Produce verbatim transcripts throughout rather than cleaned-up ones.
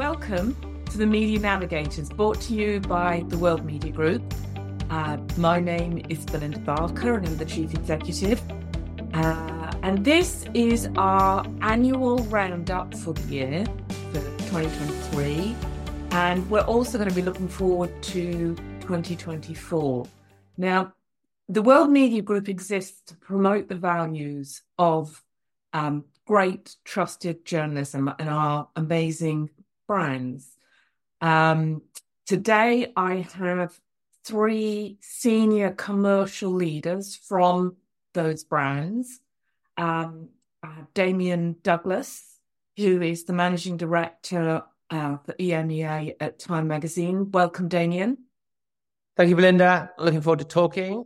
Welcome to the Media Navigators, brought to you by the World Media Group. Uh, my name is Belinda Barker and I'm the Chief Executive. Uh, and this is our annual roundup for the year, for twenty twenty-three. And we're also going to be looking forward to twenty twenty-four. Now, the World Media Group exists to promote the values of um, great, trusted journalism and our amazing brands. Um, today, I have three senior commercial leaders from those brands. Um, I have Damian Douglas, who is the Managing Director uh, for E M E A at Time Magazine. Welcome, Damian. Thank you, Belinda. Looking forward to talking.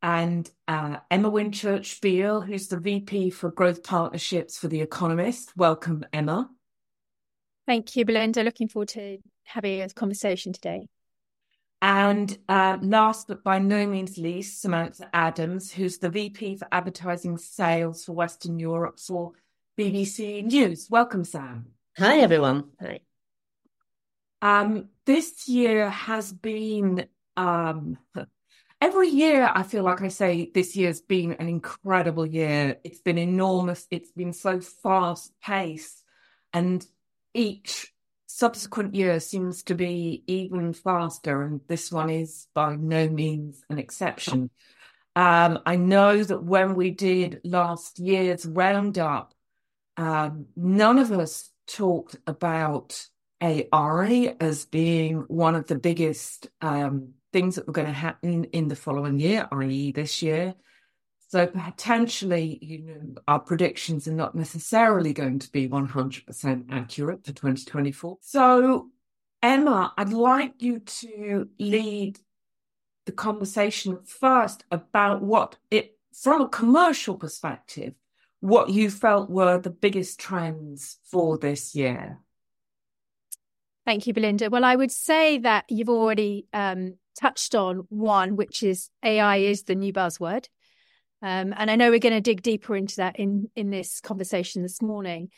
And uh, Emma Winchurch-Beale, who's the V P for Growth Partnerships for The Economist. Welcome, Emma. Thank you, Belinda. Looking forward to having a conversation today. And uh, last but by no means least, Samantha Adams, who's the V P for Advertising Sales for Western Europe for B B C News. Welcome, Sam. Hi, everyone. Hi. Um, this year has been... Um, Every year, I feel like I say this year's been an incredible year. It's been enormous. It's been so fast-paced. And each subsequent year seems to be even faster. And this one is by no means an exception. Um, I know that when we did last year's roundup, um, none of us talked about A I as being one of the biggest um things that were going to happen in the following year, that is this year. So potentially, you know, our predictions are not necessarily going to be one hundred percent accurate for twenty twenty-four. So, Emma, I'd like you to lead the conversation first about what it, from a commercial perspective, what you felt were the biggest trends for this year. Thank you, Belinda. Well, I would say that you've already um, touched on one, which is A I is the new buzzword. Um, and I know we're going to dig deeper into that in, in this conversation this morning.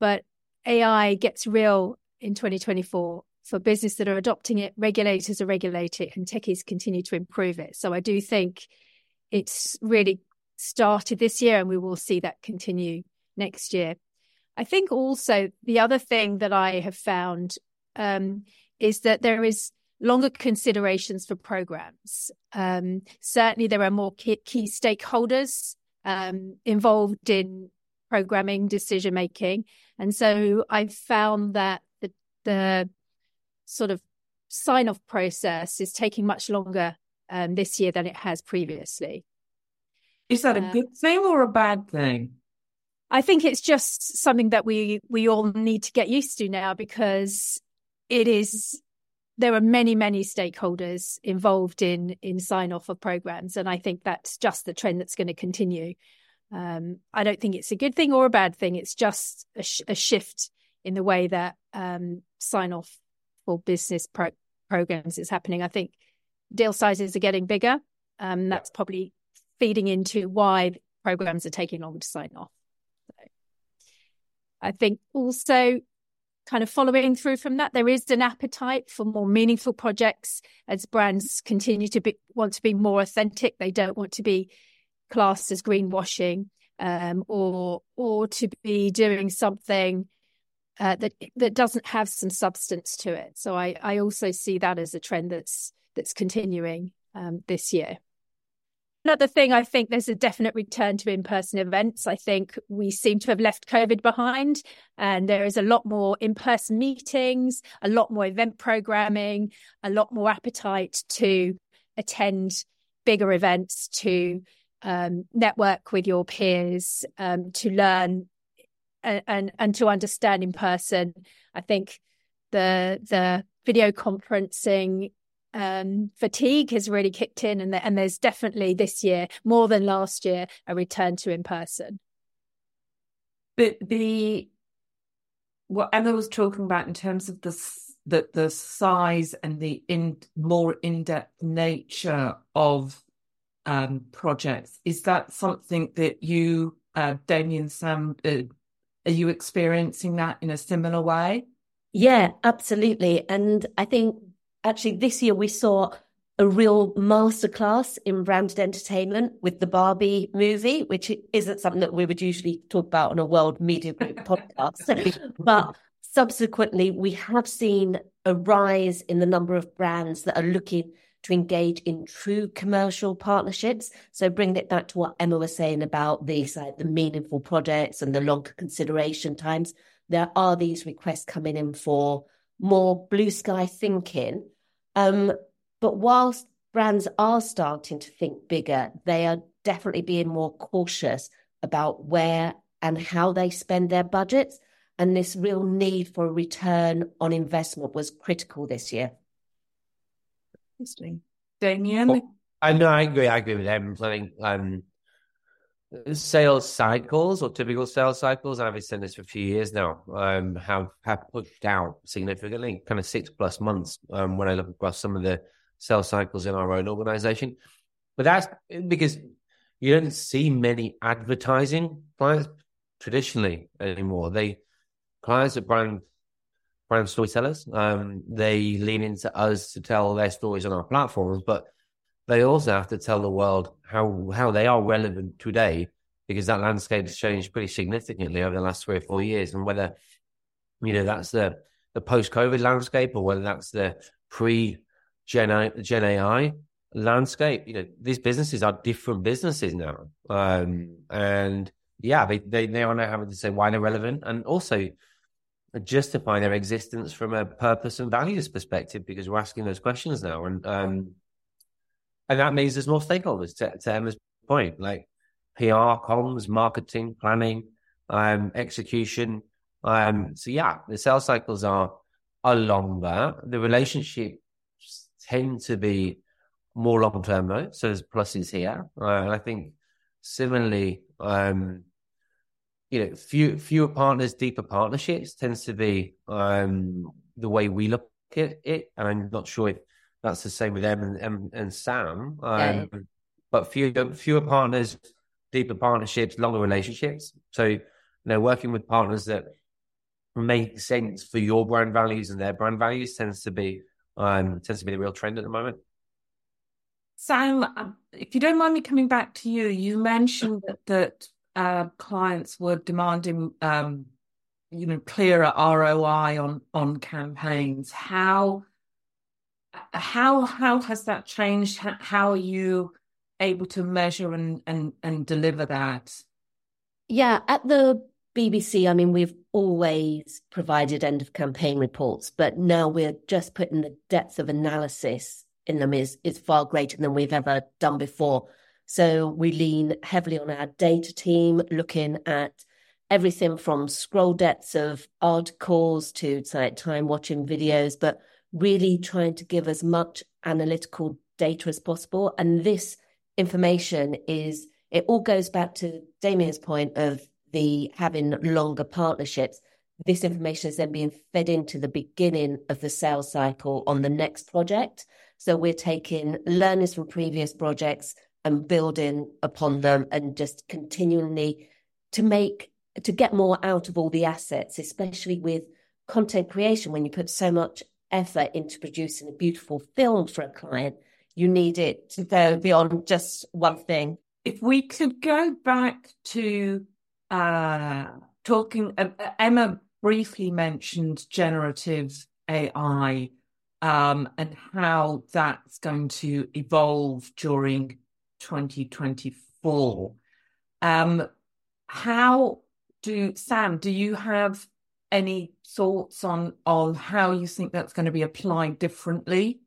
But A I gets real in twenty twenty-four for businesses that are adopting it. Regulators are regulating it and techies continue to improve it. So I do think it's really started this year and we will see that continue next year. I think also the other thing that I have found um, is that there is longer considerations for programs. Um, certainly, there are more key, key stakeholders um, involved in programming decision making, and so I've found that the, the sort of sign off process is taking much longer um, this year than it has previously. Is that a um, good thing or a bad thing? I think it's just something that we we all need to get used to now, because it is. There are many, many stakeholders involved in in sign-off of programmes, and I think that's just the trend that's going to continue. Um, I don't think it's a good thing or a bad thing. It's just a, sh- a shift in the way that um, sign-off for business pro- programmes is happening. I think deal sizes are getting bigger. Um, that's probably feeding into why programmes are taking longer to sign off. So, I think also... kind of following through from that, there is an appetite for more meaningful projects as brands continue to be, want to be more authentic. They don't want to be classed as greenwashing um, or or to be doing something uh, that that doesn't have some substance to it. So I, I also see that as a trend that's that's continuing um, this year. Another thing, I think there's a definite return to in-person events. I think we seem to have left COVID behind, and there is a lot more in-person meetings, a lot more event programming, a lot more appetite to attend bigger events, to um, network with your peers, um, to learn and, and and to understand in person. I think the the video conferencing Um, fatigue has really kicked in, and, the, and there's definitely this year, more than last year, a return to in person. But the what Emma was talking about in terms of the the, the size and the in, more in depth nature of um, projects, is that something that you, uh, Damian, Sam, uh, are you experiencing that in a similar way? Yeah, absolutely. And I think actually this year we saw a real masterclass in branded entertainment with the Barbie movie, which isn't something that we would usually talk about on a World Media Group podcast. But subsequently, we have seen a rise in the number of brands that are looking to engage in true commercial partnerships. So bringing it back to what Emma was saying about these, like, the meaningful projects and the longer consideration times, there are these requests coming in for more blue sky thinking. Um, but whilst brands are starting to think bigger, they are definitely being more cautious about where and how they spend their budgets. And this real need for a return on investment was critical this year. Interesting. Damian? Well, I know, I agree. I agree with him. I think um, sales cycles or typical sales cycles, and I've been saying this for a few years now, um, have, have pushed out significantly, kind of six plus months um, when I look across some of the sales cycles in our own organization. But that's because you don't see many advertising clients traditionally anymore. They... Clients are brand, brand storytellers. Um, they lean into us to tell their stories on our platforms, but they also have to tell the world how, how they are relevant today, because that landscape has changed pretty significantly over the last three or four years. And whether, you know, that's the, the post-COVID landscape or whether that's the pre-Gen Gen A I landscape, you know, these businesses are different businesses now. Um, and yeah, they, they, they are now having to say why they're relevant, and also justify their existence from a purpose and values perspective, because we're asking those questions now, and um, and that means there's more stakeholders. To, to Emma's point, like P R, comms, marketing, planning, um, execution. Um, so yeah, the sales cycles are are longer. The relationships tend to be more long term though. So there's pluses here, uh, and I think similarly, um, you know, few, fewer partners, deeper partnerships tends to be um, the way we look at it. And I'm not sure if that's the same with them and, and, and Sam. Um, yeah. But fewer, fewer partners, deeper partnerships, longer relationships. So, you know, working with partners that make sense for your brand values and their brand values tends to be um, tends to be the real trend at the moment. Sam, if you don't mind me coming back to you, you mentioned that, that Uh, clients were demanding, um, you know, clearer R O I on, on campaigns. How, how, how has that changed? How are you able to measure and, and, and deliver that? Yeah, at the B B C, I mean, we've always provided end of campaign reports, but now we're just putting the depth of analysis in them is, is far greater than we've ever done before. So we lean heavily on our data team, looking at everything from scroll depths of articles to like, time watching videos, but really trying to give as much analytical data as possible. And this information is, it all goes back to Damian's point of the having longer partnerships. This information is then being fed into the beginning of the sales cycle on the next project. So we're taking learners from previous projects and building upon them, and just continually to make, to get more out of all the assets, especially with content creation. When you put so much effort into producing a beautiful film for a client, you need it to go beyond just one thing. If we could go back to uh, talking, uh, Emma briefly mentioned generative A I um, and how that's going to evolve during twenty twenty-four. Um, how do, Sam, do you have any thoughts on, on how you think that's going to be applied differently?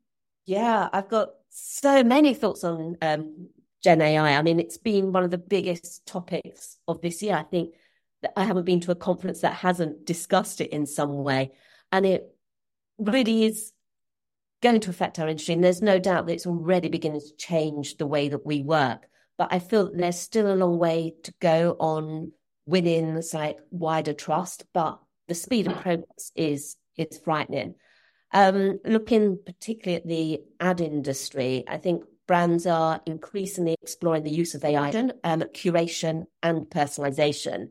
Yeah, I've got so many thoughts on um, Gen A I. I mean, it's been one of the biggest topics of this year. I think that I haven't been to a conference that hasn't discussed it in some way. And it really is going to affect our industry, and there's no doubt that it's already beginning to change the way that we work. But I feel that there's still a long way to go on winning like wider trust, but the speed of progress is it's frightening. Um, looking particularly at the ad industry, I think brands are increasingly exploring the use of A I, um, curation and personalization.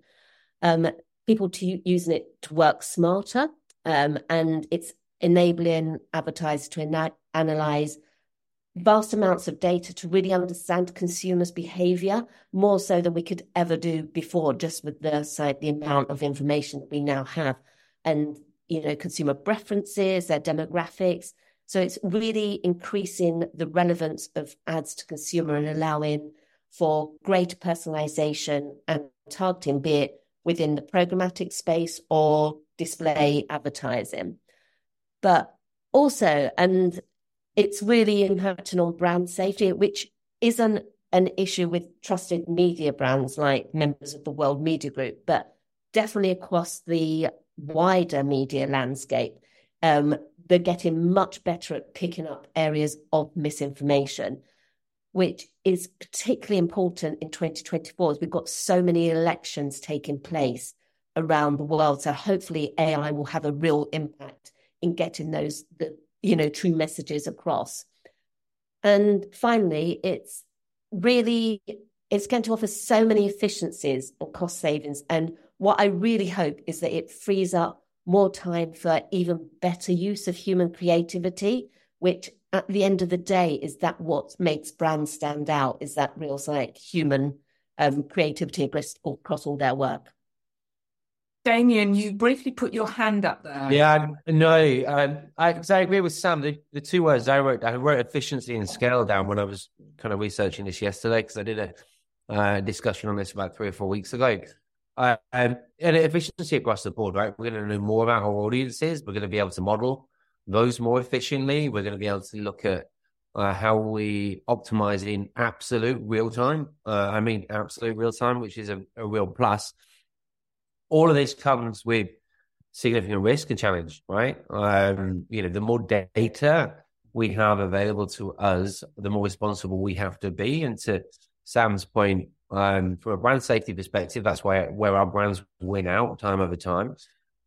Um, people to using it to work smarter Um, and it's enabling advertisers to ana- analyze vast amounts of data to really understand consumers' behavior, more so than we could ever do before, just with the site, the amount of information that we now have, and, you know, consumer preferences, their demographics. So it's really increasing the relevance of ads to consumer and allowing for greater personalization and targeting, be it within the programmatic space or display advertising. But also, and it's really impacting on brand safety, which isn't an issue with trusted media brands like members of the World Media Group, but definitely across the wider media landscape. Um, they're getting much better at picking up areas of misinformation, which is particularly important in twenty twenty-four, as we've got so many elections taking place around the world. So hopefully A I will have a real impact in getting those, the, you know, true messages across. And finally, it's really, it's going to offer so many efficiencies and cost savings. And what I really hope is that it frees up more time for even better use of human creativity, which at the end of the day, is that what makes brands stand out, is that real like human um, creativity across, across all their work. Damian, you briefly put your hand up there. Yeah, no, um, I, I agree with Sam. The, the two words I wrote, I wrote efficiency and scale down when I was kind of researching this yesterday, because I did a uh, discussion on this about three or four weeks ago. Uh, um, and efficiency across the board, right? We're going to know more about our audiences. We're going to be able to model those more efficiently. We're going to be able to look at uh, how we optimize in absolute real time. Uh, I mean, absolute real time, which is a, a real plus. All of this comes with significant risk and challenge, right? Um, you know, the more data we have available to us, the more responsible we have to be. And to Sam's point, um, from a brand safety perspective, that's where, where our brands win out time over time.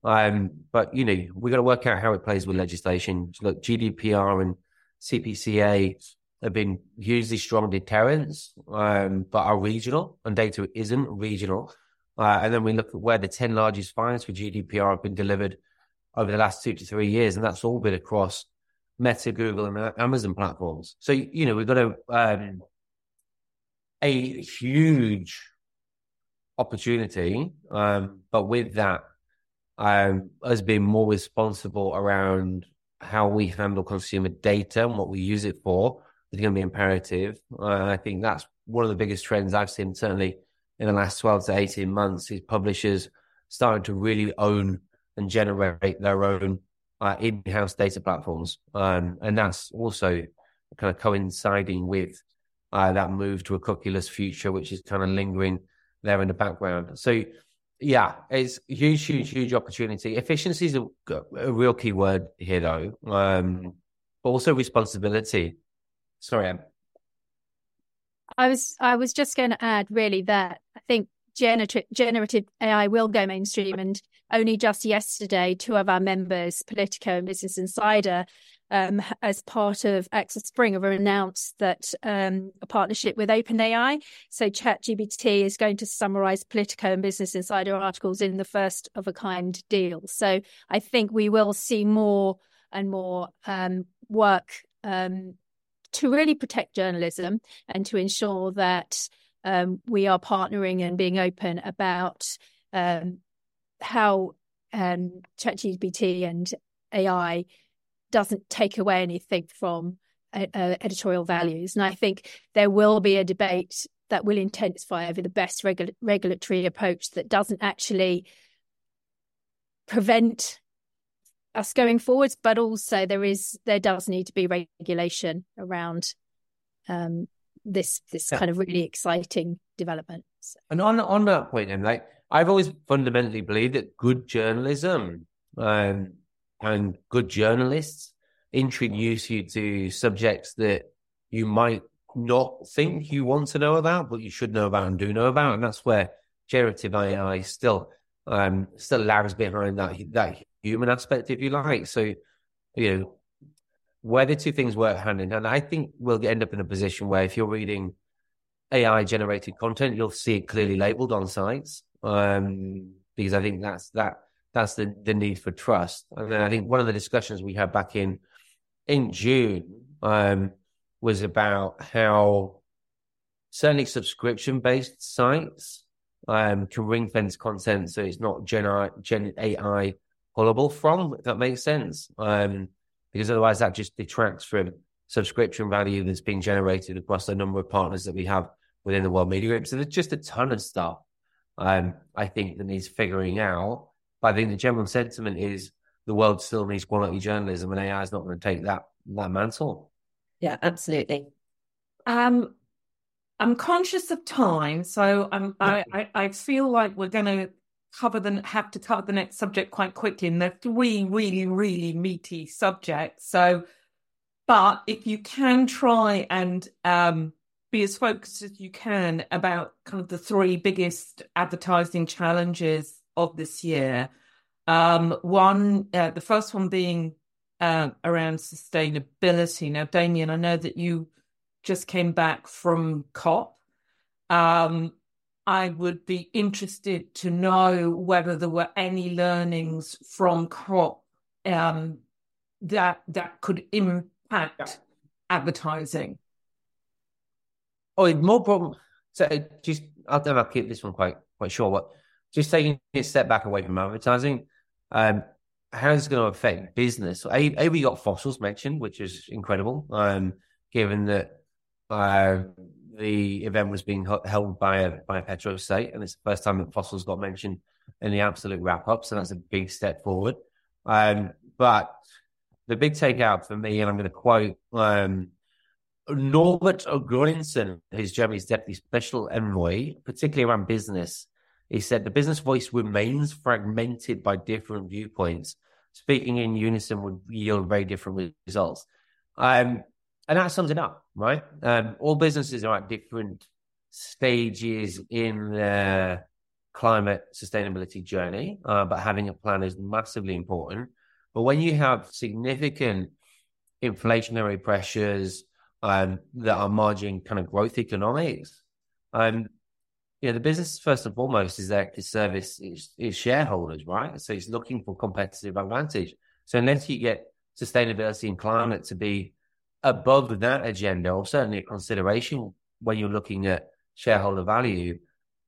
Um, but, you know, we've got to work out how it plays with legislation. Look, G D P R and C P C A have been hugely strong deterrents, um, but are regional, and data isn't regional. Uh, and then we look at where the ten largest fines for G D P R have been delivered over the last two to three years, and that's all been across Meta, Google, and Amazon platforms. So, you know, we've got a um, a huge opportunity, um, but with that, um, us being more responsible around how we handle consumer data and what we use it for is going to be imperative. Uh, I think that's one of the biggest trends I've seen, certainly, in the last twelve to eighteen months, is publishers starting to really own and generate their own uh, in-house data platforms. Um, and that's also kind of coinciding with uh, that move to a cookieless future, which is kind of lingering there in the background. So, yeah, it's huge, huge, huge opportunity. Efficiency is a, a real key word here, though, um, but also responsibility. Sorry, Em. I was I was just going to add, really, that I think generative, generative A I will go mainstream, and only just yesterday, two of our members, Politico and Business Insider, um, as part of Axel Springer, announced that um, a partnership with OpenAI. So ChatGPT is going to summarise Politico and Business Insider articles in the first of a kind deal. So I think we will see more and more um, work um to really protect journalism and to ensure that um, we are partnering and being open about um, how um, ChatGPT and A I doesn't take away anything from uh, editorial values. And I think there will be a debate that will intensify over the best regu- regulatory approach that doesn't actually prevent us going forwards, but also there is there does need to be regulation around um, this this yeah. kind of really exciting development. So. And on on that point, Em, like I've always fundamentally believed that good journalism um, and good journalists introduce you to subjects that you might not think you want to know about, but you should know about and do know about, and that's where generative A I still um, still lags behind that that. human aspect, if you like. So, you know, where the two things work hand in hand, I think we'll end up in a position where if you're reading A I-generated content, you'll see it clearly labelled on sites, um, because I think that's that that's the, the need for trust. And then I think one of the discussions we had back in in June um, was about how certainly subscription-based sites um, can ring-fence content so it's not Gen, I, Gen A I pullable from, if that makes sense, um, because otherwise that just detracts from subscription value that's being generated across the number of partners that we have within the World Media Group. So there's just a ton of stuff, um, I think, that needs figuring out. But I think the general sentiment is the world still needs quality journalism, and A I is not going to take that that mantle. Yeah, absolutely. Um, I'm conscious of time, so I'm, I, I, I feel like we're going to cover the have to cover the next subject quite quickly, and there are three really, really meaty subjects. So, but if you can try and um, be as focused as you can about kind of the three biggest advertising challenges of this year. Um, one, uh, the first one being uh, around sustainability. Now, Damian, I know that you just came back from COP. Um, I would be interested to know whether there were any learnings from COP um, that that could impact yeah. advertising. Oh, it's more problem. So, just I'll, I'll keep this one quite quite short. But just taking a step back away from advertising, um, how is it going to affect business? A, a we got fossils mentioned, which is incredible, um, given that uh, the event was being held by a, by a petrol state, and it's the first time that fossils got mentioned in the absolute wrap-up, so that's a big step forward. Um, but the big takeout for me, and I'm going to quote um, Norbert Gröninson, who's Germany's Deputy Special Envoy, particularly around business. He said, the business voice remains fragmented by different viewpoints. Speaking in unison would yield very different results. Um, and that sums it up, right? Um, all businesses are at different stages in their climate sustainability journey, uh, but having a plan is massively important. But when you have significant inflationary pressures um, that are margin kind of growth economics, um, yeah, the business, first and foremost, is there to service its, its shareholders, right? So it's looking for competitive advantage. So unless you get sustainability and climate to be above that agenda, or certainly a consideration when you're looking at shareholder value,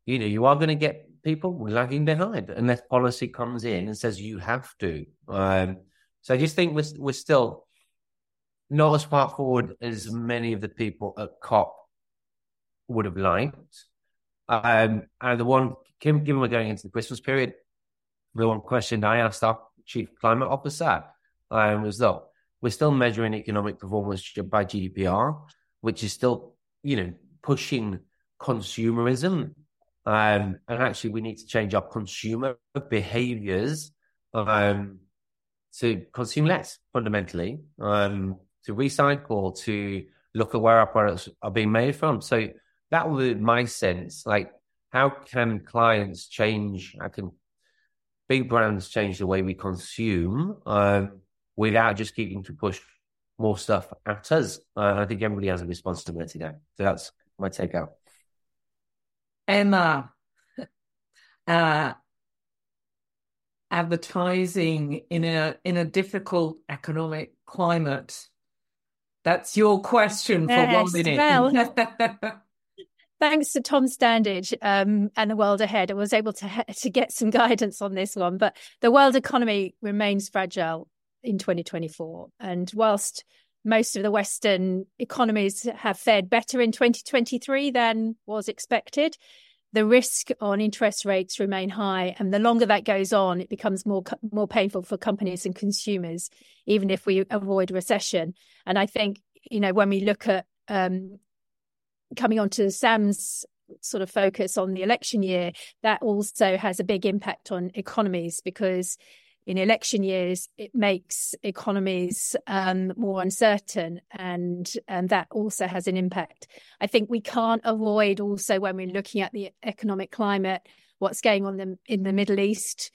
you know, you are going to get people lagging behind unless policy comes in and says you have to. Um, so I just think we're, we're still not as far forward as many of the people at COP would have liked. Um, and the one, Kim, given we're going into the Christmas period, the one question I asked our chief climate officer um, was, though, we're still measuring economic performance by G D P R, which is still, you know, pushing consumerism. Um, and actually, we need to change our consumer behaviors um, to consume less, fundamentally, um, to recycle, to look at where our products are being made from. So that was my sense. Like, how can clients change? How can big brands change the way we consume uh, without just keeping to push more stuff at us? Uh, and I think everybody has a responsibility there. So that's my takeout. Emma, uh, advertising in a in a difficult economic climate. That's your question for yes, one minute. Well. Thanks to Tom Standage um, and the World Ahead, I was able to ha- to get some guidance on this one. But the world economy remains fragile in twenty twenty-four. And whilst most of the Western economies have fared better in twenty twenty-three than was expected, the risk on interest rates remain high. And the longer that goes on, it becomes more more painful for companies and consumers, even if we avoid recession. And I think, you know, when we look at um, coming on to Sam's sort of focus on the election year, that also has a big impact on economies, because in election years, it makes economies um, more uncertain, and, and that also has an impact. I think we can't avoid also, when we're looking at the economic climate, what's going on in the Middle East,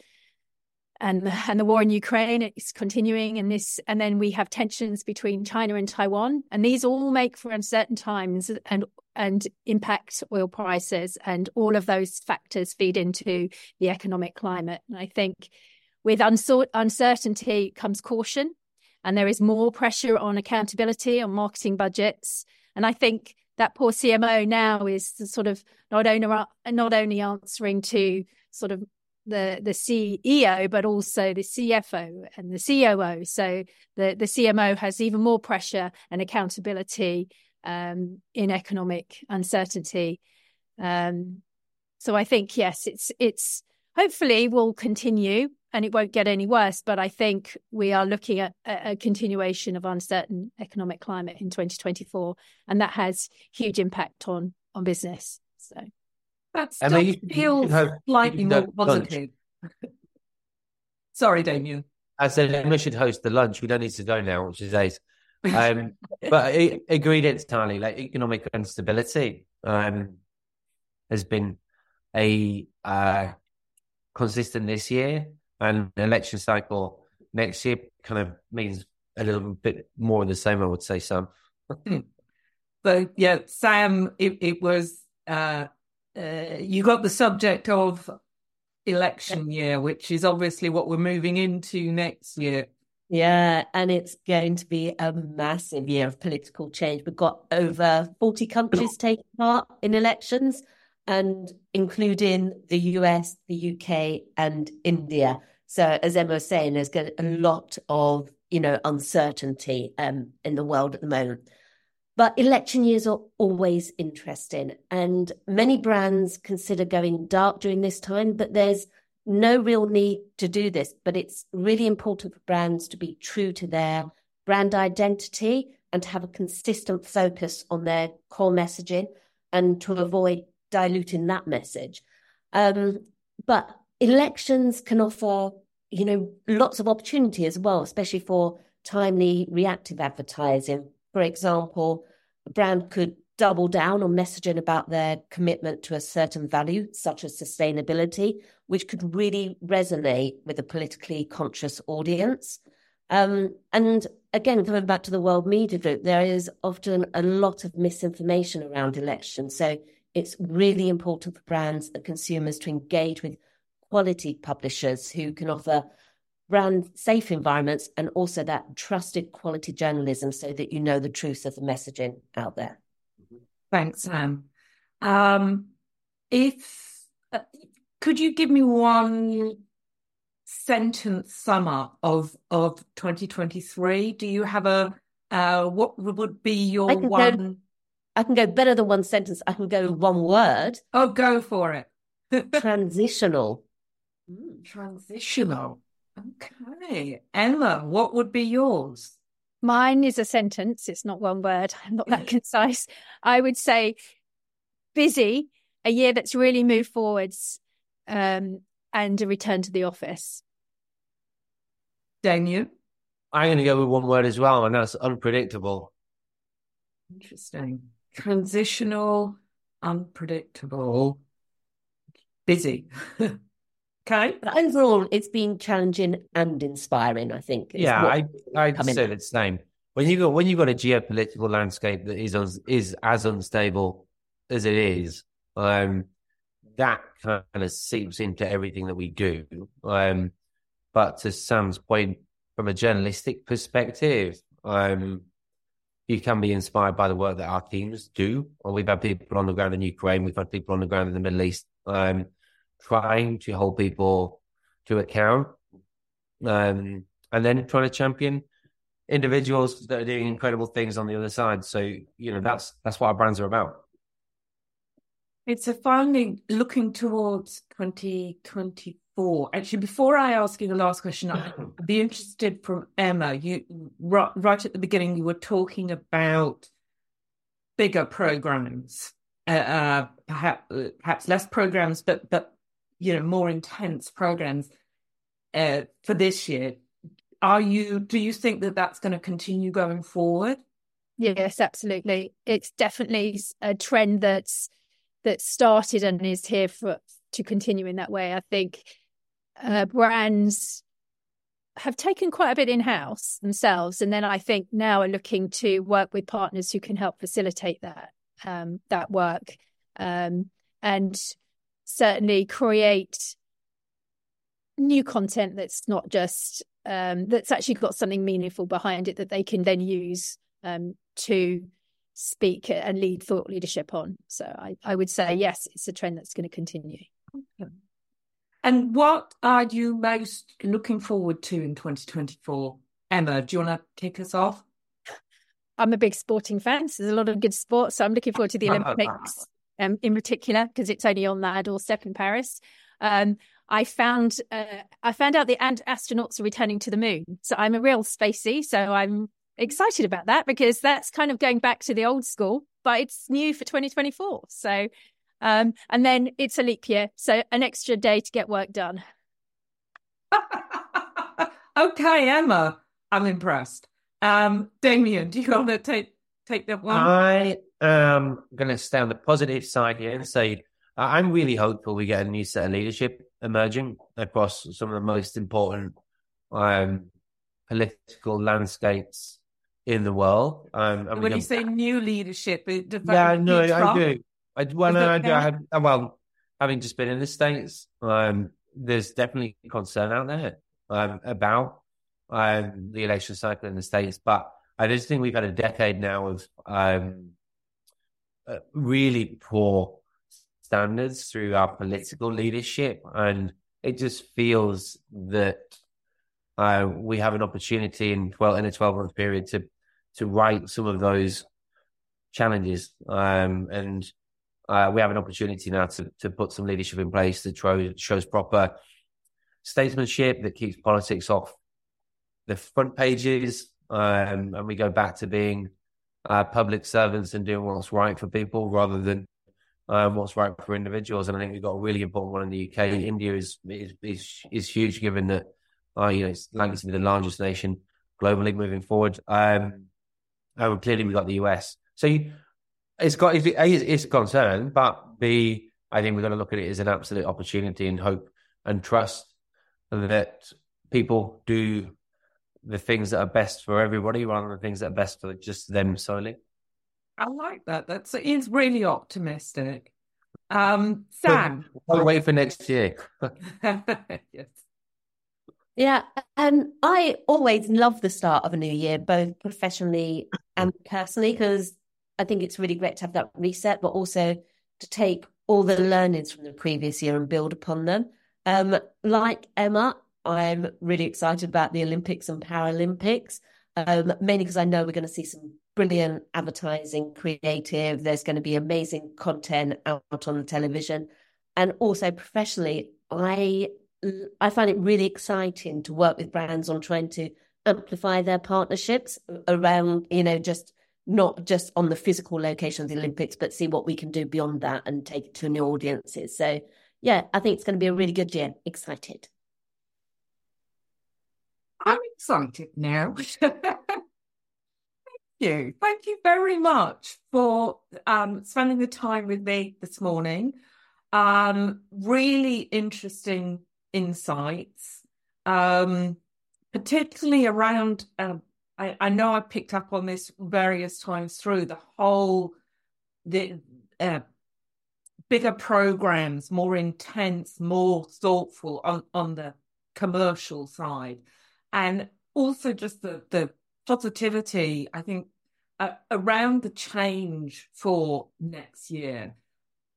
and the, and the war in Ukraine is continuing, and this, and then we have tensions between China and Taiwan, and these all make for uncertain times and and impact oil prices, and all of those factors feed into the economic climate. And I think With unsur- uncertainty comes caution, and there is more pressure on accountability, on marketing budgets. And I think that poor C M O now is sort of not only, not only answering to sort of the, the C E O, but also the C F O and the C O O. So the, the C M O has even more pressure and accountability um, in economic uncertainty. Um, so I think, yes, it's it's hopefully will continue and it won't get any worse. But I think we are looking at a, a continuation of uncertain economic climate in twenty twenty-four. And that has huge impact on on business. So that still you, feels you slightly more positive. Sorry, Damien. I said Emma should host the lunch. We don't need to go now, which is ace. Um, but I agreed entirely, like economic instability um, has been a... Uh, consistent this year, and election cycle next year kind of means a little bit more of the same, I would say, Sam. So, yeah, Sam, it, it was, uh, uh, you got the subject of election year, which is obviously what we're moving into next year. Yeah, and it's going to be a massive year of political change. We've got over forty countries taking part in elections, and including the U S, the U K and India. So as Emma was saying, there's a lot of, you know, uncertainty um, in the world at the moment. But election years are always interesting, and many brands consider going dark during this time, but there's no real need to do this. But it's really important for brands to be true to their brand identity and to have a consistent focus on their core messaging and to avoid diluting that message. Um, but elections can offer, you know, lots of opportunity as well, especially for timely reactive advertising. For example, a brand could double down on messaging about their commitment to a certain value, such as sustainability, which could really resonate with a politically conscious audience. Um, and again, coming back to the World Media Group, there is often a lot of misinformation around elections. So it's really important for brands and consumers to engage with quality publishers who can offer brand safe environments and also that trusted quality journalism so that you know the truth of the messaging out there. Thanks, Sam. Um, if uh, could you give me one sentence sum up of, of twenty twenty-three? Do you have a, uh, what would be your one... Know- I can go better than one sentence. I can go one word. Oh, go for it. Transitional. Mm, transitional. Okay. Emma, what would be yours? Mine is a sentence. It's not one word. I'm not that concise. I would say busy, a year that's really moved forwards, um, and a return to the office. Daniel? I'm going to go with one word as well, and that's unpredictable. Interesting. Transitional, unpredictable, busy. Okay. But overall, it's been challenging and inspiring, I think. Yeah, I, I'd say the same. When you got when you've got a geopolitical landscape that is is as unstable as it is, um, that kind of seeps into everything that we do. Um, but to Sam's point, from a journalistic perspective, um. You can be inspired by the work that our teams do. Well, we've had people on the ground in Ukraine. We've had people on the ground in the Middle East, um, trying to hold people to account, um, and then trying to champion individuals that are doing incredible things on the other side. So, you know, that's that's what our brands are about. It's a finding looking towards twenty twenty-four. Actually, before I ask you the last question, I'd be interested from Emma. You right at the beginning, you were talking about bigger programs, uh, uh, perhaps, perhaps less programs, but but you know more intense programs uh, for this year. Are you? Do you think that that's going to continue going forward? Yes, absolutely. It's definitely a trend that's. that started and is here for to continue in that way. I think uh, brands have taken quite a bit in-house themselves, and then I think now are looking to work with partners who can help facilitate that, um, that work, um, and certainly create new content that's not just, um, that's actually got something meaningful behind it that they can then use um, to speak and lead thought leadership on. So I, I would say, yes, it's a trend that's going to continue. Okay. And what are you most looking forward to in twenty twenty-four? Emma, do you want to kick us off? I'm a big sporting fan, so there's a lot of good sports. So I'm looking forward to the Olympics um, in particular, because it's only on our doorstep in Paris. Um, I found uh, I found out the astronauts are returning to the moon. So I'm a real spacey, so I'm excited about that, because that's kind of going back to the old school, but it's new for twenty twenty-four. So, um, and then it's a leap year, so an extra day to get work done. Okay, Emma, I'm impressed. Um, Damian, do you want to take take that one? I am going to stay on the positive side here and say I'm really hopeful we get a new set of leadership emerging across some of the most important um, political landscapes in the world. Um, when gonna... you say new leadership, it yeah, no, I do. I, well, no, I do. I have, well, having just been in the States, um, there's definitely concern out there um, about Um, the election cycle in the States, but I just think we've had a decade now of um, uh, really poor standards through our political leadership, and it just feels that uh, we have an opportunity in twelve in a twelve-month period to to right some of those challenges, um, and uh, we have an opportunity now to to put some leadership in place that tro- shows proper statesmanship that keeps politics off the front pages, um, and we go back to being uh, public servants and doing what's right for people rather than um, what's right for individuals. And I think we've got a really important one in the U K. India is is is, is huge, given that uh, you know it's likely to be the largest nation globally moving forward. Um, and clearly, we've got the U S. So you, it's got it's, it's a concern, but B, I think we've got to look at it as an absolute opportunity and hope and trust that people do the things that are best for everybody rather than the things that are best for just them solely. I like that. That's it's really optimistic. Um, Sam, I'll wait for next year. Yes. Yeah, um, I always love the start of a new year, both professionally and personally, because I think it's really great to have that reset, but also to take all the learnings from the previous year and build upon them. Um, like Emma, I'm really excited about the Olympics and Paralympics, um, mainly because I know we're going to see some brilliant advertising, creative. There's going to be amazing content out on the television. And also professionally, I I find it really exciting to work with brands on trying to amplify their partnerships around, you know, just not just on the physical location of the Olympics, but see what we can do beyond that and take it to new audiences. So, yeah, I think it's going to be a really good year. Excited. I'm excited now. Thank you. Thank you very much for um, spending the time with me this morning. Um, really interesting insights, um, particularly around, um, I, I know I picked up on this various times through the whole, the uh, bigger programs, more intense, more thoughtful on, on the commercial side. And also just the, the positivity, I think, uh, around the change for next year.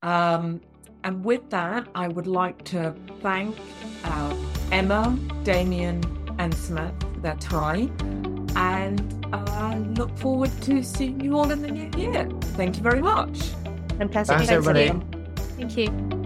Um, and with that, I would like to thank uh, Emma, Damian and Samantha for their time. And I uh, look forward to seeing you all in the new year. Thank you very much. And pleasure. Thanks, everybody. Thank you.